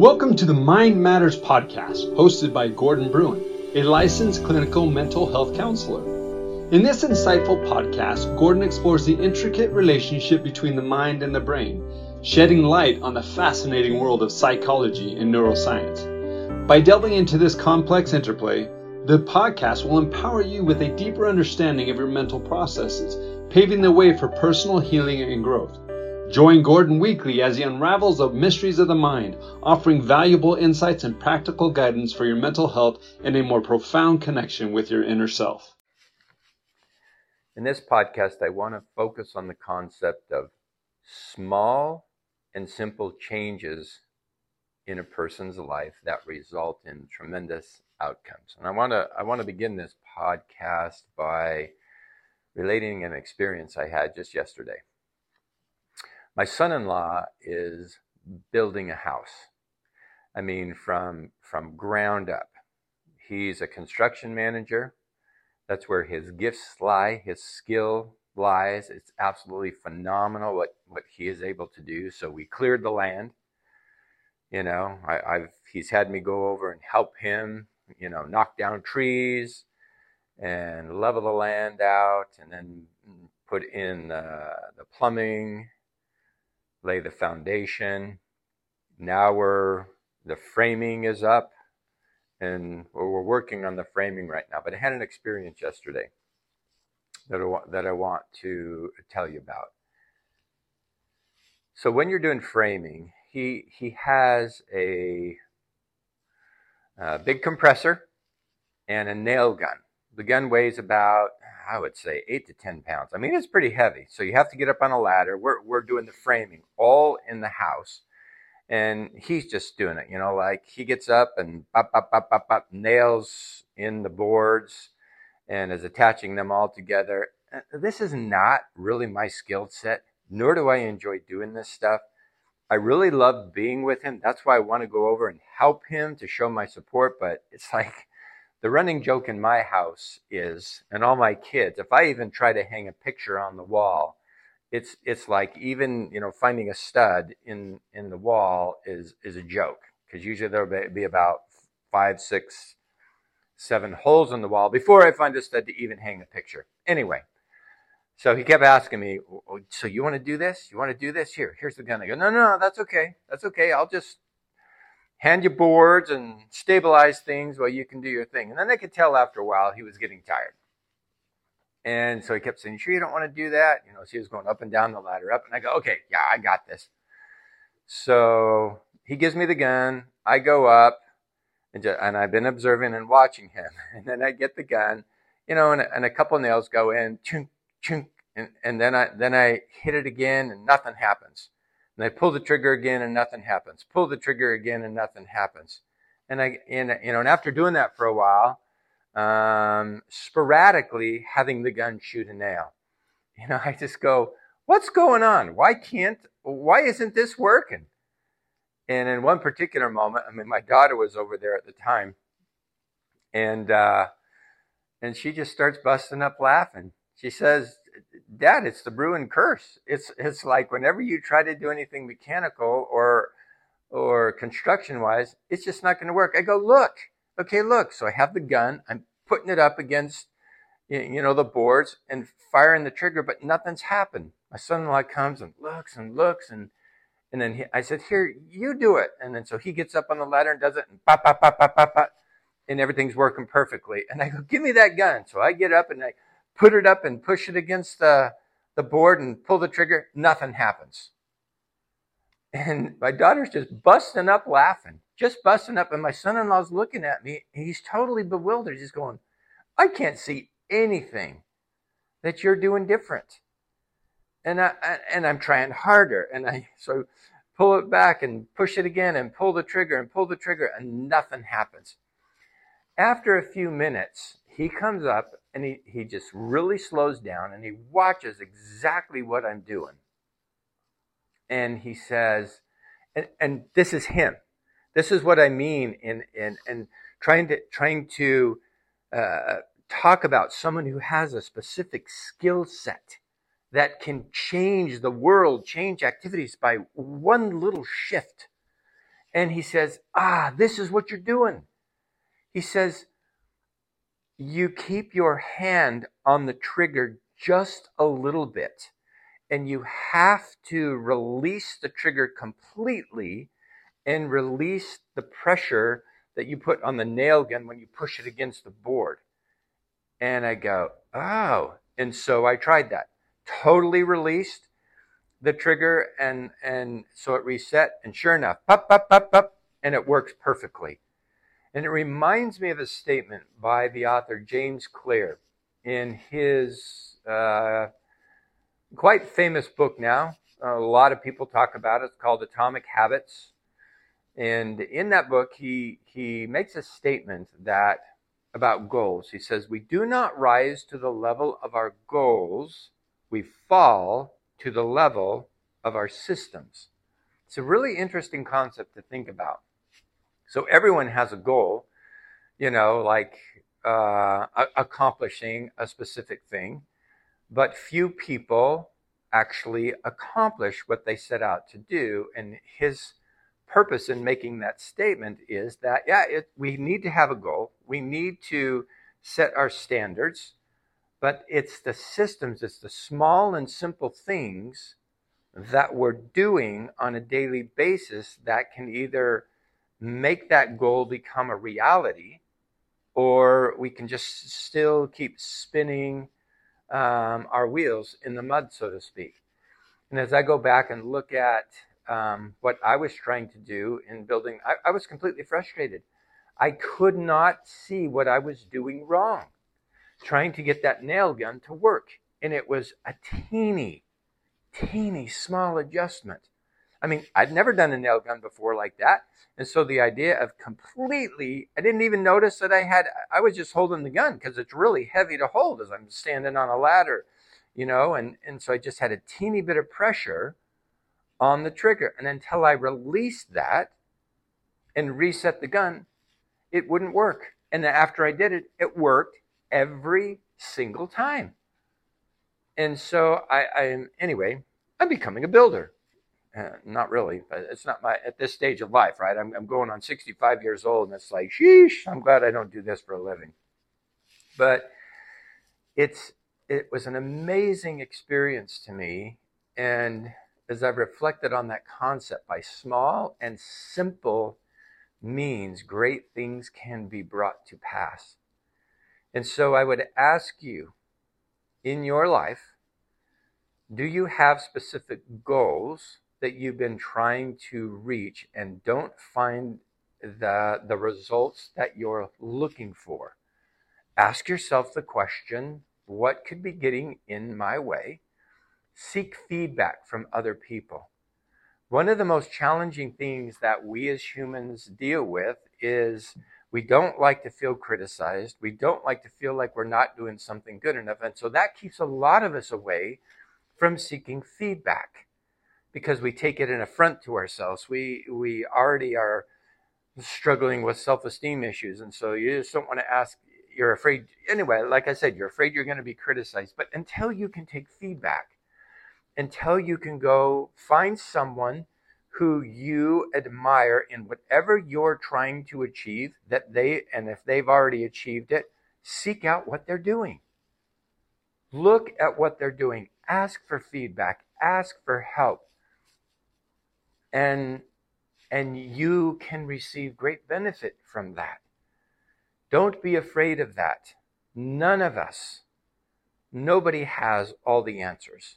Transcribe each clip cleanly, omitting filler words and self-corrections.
Welcome to the Mind Matters podcast, hosted by Gordon Bruin, a licensed clinical mental health counselor. In this insightful podcast, Gordon explores the intricate relationship between the mind and the brain, shedding light on the fascinating world of psychology and neuroscience. By delving into this complex interplay, the podcast will empower you with a deeper understanding of your mental processes, paving the way for personal healing and growth. Join Gordon weekly as he unravels the mysteries of the mind, offering valuable insights and practical guidance for your mental health and a more profound connection with your inner self. In this podcast, I want to focus on the concept of small and simple changes in a person's life that result in tremendous outcomes. And I want to begin this podcast by relating an experience I had just yesterday. My son-in-law is building a house. I mean, from ground up. He's a construction manager. That's where his gifts lie, his skill lies. It's absolutely phenomenal what he is able to do. So we cleared the land. You know, he's had me go over and help him, you know, knock down trees and level the land out and then put in the plumbing, lay the foundation. Now the framing is up and we're working on the framing right now. But I had an experience yesterday that I want to tell you about. So when you're doing framing, he has a big compressor and a nail gun. The gun weighs about, I would say, 8 to 10 pounds. I mean, it's pretty heavy. So you have to get up on a ladder. We're doing the framing all in the house. And he's just doing it, you know, like he gets up and up, nails in the boards and is attaching them all together. This is not really my skill set, nor do I enjoy doing this stuff. I really love being with him. That's why I want to go over and help him to show my support. But it's like, the running joke in my house is, and all my kids, if I even try to hang a picture on the wall, it's like even, you know, finding a stud in the wall is a joke, because usually there'll be about 5, 6, 7 holes in the wall before I find a stud to even hang the picture. Anyway, so he kept asking me, so you want to do this? You want to do this? Here's the gun. I go, no, that's okay. That's okay. I'll just hand you boards and stabilize things while you can do your thing. And then I could tell after a while he was getting tired. And so he kept saying, sure you don't want to do that? You know, so he was going up and down the ladder up. And I go, okay, yeah, I got this. So he gives me the gun. I go up and I've been observing and watching him. And then I get the gun, you know, and a couple nails go in, chunk, chunk. And then I hit it again and nothing happens. And I pull the trigger again and nothing happens. Pull the trigger again and nothing happens. And after doing that for a while, sporadically having the gun shoot a nail, you know, I just go, what's going on? Why isn't this working? And in one particular moment, I mean, my daughter was over there at the time, and she just starts busting up laughing. She says, Dad, it's the Bruin curse. It's like whenever you try to do anything mechanical or construction-wise, it's just not going to work. I go, look. So I have the gun. I'm putting it up against, you know, the boards and firing the trigger, but nothing's happened. My son-in-law comes and looks. And then I said, here, you do it. And then so he gets up on the ladder and does it. And pop. And everything's working perfectly. And I go, give me that gun. So I get up and I put it up and push it against the board and pull the trigger, nothing happens. And my daughter's just busting up laughing, and my son-in-law's looking at me, and he's totally bewildered. He's going, I can't see anything that you're doing different. And I'm trying harder, and so pull it back and push it again and pull the trigger, and nothing happens. After a few minutes, he comes up and he just really slows down and he watches exactly what I'm doing. And he says, and this is him. This is what I mean in trying to talk about someone who has a specific skill set that can change the world, change activities by one little shift. And he says, this is what you're doing. He says, you keep your hand on the trigger just a little bit, and you have to release the trigger completely and release the pressure that you put on the nail gun when you push it against the board. And I go, oh. And so I tried that. Totally released the trigger, and so it reset, and sure enough, pop, pop, pop, pop, and it works perfectly. And it reminds me of a statement by the author James Clear in his quite famous book now. A lot of people talk about it. It's called Atomic Habits. And in that book, he makes a statement that about goals. He says, we do not rise to the level of our goals. We fall to the level of our systems. It's a really interesting concept to think about. So everyone has a goal, you know, like accomplishing a specific thing, but few people actually accomplish what they set out to do. And his purpose in making that statement is that, yeah, we need to have a goal. We need to set our standards. But it's the systems, it's the small and simple things that we're doing on a daily basis that can either make that goal become a reality, or we can just still keep spinning our wheels in the mud, so to speak. And as I go back and look at what I was trying to do in building, I was completely frustrated. I could not see what I was doing wrong, trying to get that nail gun to work. And it was a teeny, teeny small adjustment. I mean, I'd never done a nail gun before like that. And so the idea of completely, I didn't even notice that I was just holding the gun, because it's really heavy to hold as I'm standing on a ladder, you know. And so I just had a teeny bit of pressure on the trigger. And until I released that and reset the gun, it wouldn't work. And then after I did it, it worked every single time. And so I'm becoming a builder. Not really, but it's not my, at this stage of life, right? I'm going on 65 years old, and it's like, sheesh, I'm glad I don't do this for a living. But it was an amazing experience to me. And as I've reflected on that concept, by small and simple means, great things can be brought to pass. And so I would ask you, in your life, do you have specific goals that you've been trying to reach and don't find the results that you're looking for? Ask yourself the question, what could be getting in my way? Seek feedback from other people. One of the most challenging things that we as humans deal with is we don't like to feel criticized. We don't like to feel like we're not doing something good enough. And so that keeps a lot of us away from seeking feedback, because we take it an affront to ourselves. We already are struggling with self-esteem issues. And so you just don't want to ask. You're afraid. Anyway, like I said, you're afraid you're going to be criticized. But until you can take feedback, until you can go find someone who you admire in whatever you're trying to achieve, and if they've already achieved it, seek out what they're doing. Look at what they're doing. Ask for feedback. Ask for help. And you can receive great benefit from that. Don't be afraid of that. None of us, nobody has all the answers.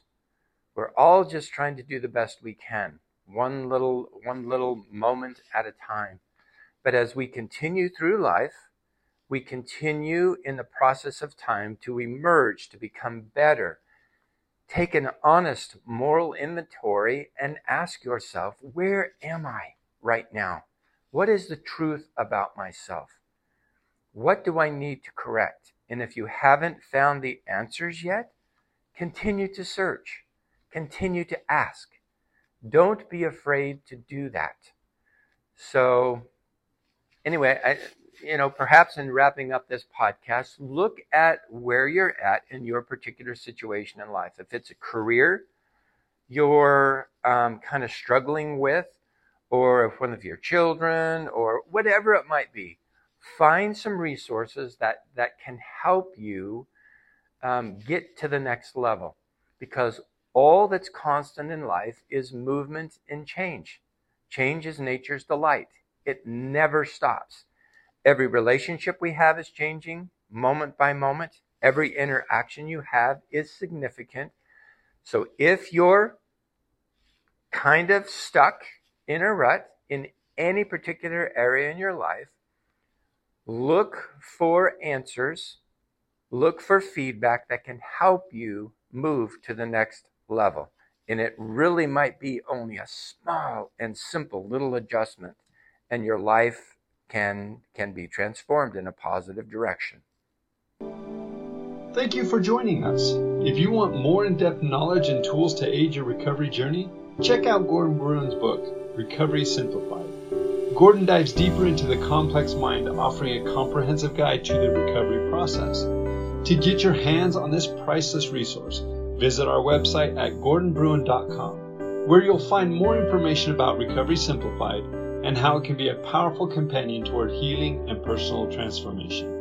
We're all just trying to do the best we can, one little moment at a time. But as we continue through life, we continue in the process of time to emerge, to become better. Take an honest moral inventory and ask yourself, where am I right now? What is the truth about myself? What do I need to correct? And if you haven't found the answers yet, continue to search. Continue to ask. Don't be afraid to do that. So anyway, perhaps in wrapping up this podcast, look at where you're at in your particular situation in life. If it's a career you're kind of struggling with, or if one of your children, or whatever it might be. Find some resources that can help you get to the next level, because all that's constant in life is movement and change. Change is nature's delight. It never stops. Every relationship we have is changing moment by moment. Every interaction you have is significant. So if you're kind of stuck in a rut in any particular area in your life, look for answers, look for feedback that can help you move to the next level. And it really might be only a small and simple little adjustment, and your life can be transformed in a positive direction. Thank you for joining us. If you want more in-depth knowledge and tools to aid your recovery journey, check out Gordon Bruin's book, Recovery Simplified. Gordon dives deeper into the complex mind, offering a comprehensive guide to the recovery process. To get your hands on this priceless resource, visit our website at GordonBruin.com, where you'll find more information about Recovery Simplified and how it can be a powerful companion toward healing and personal transformation.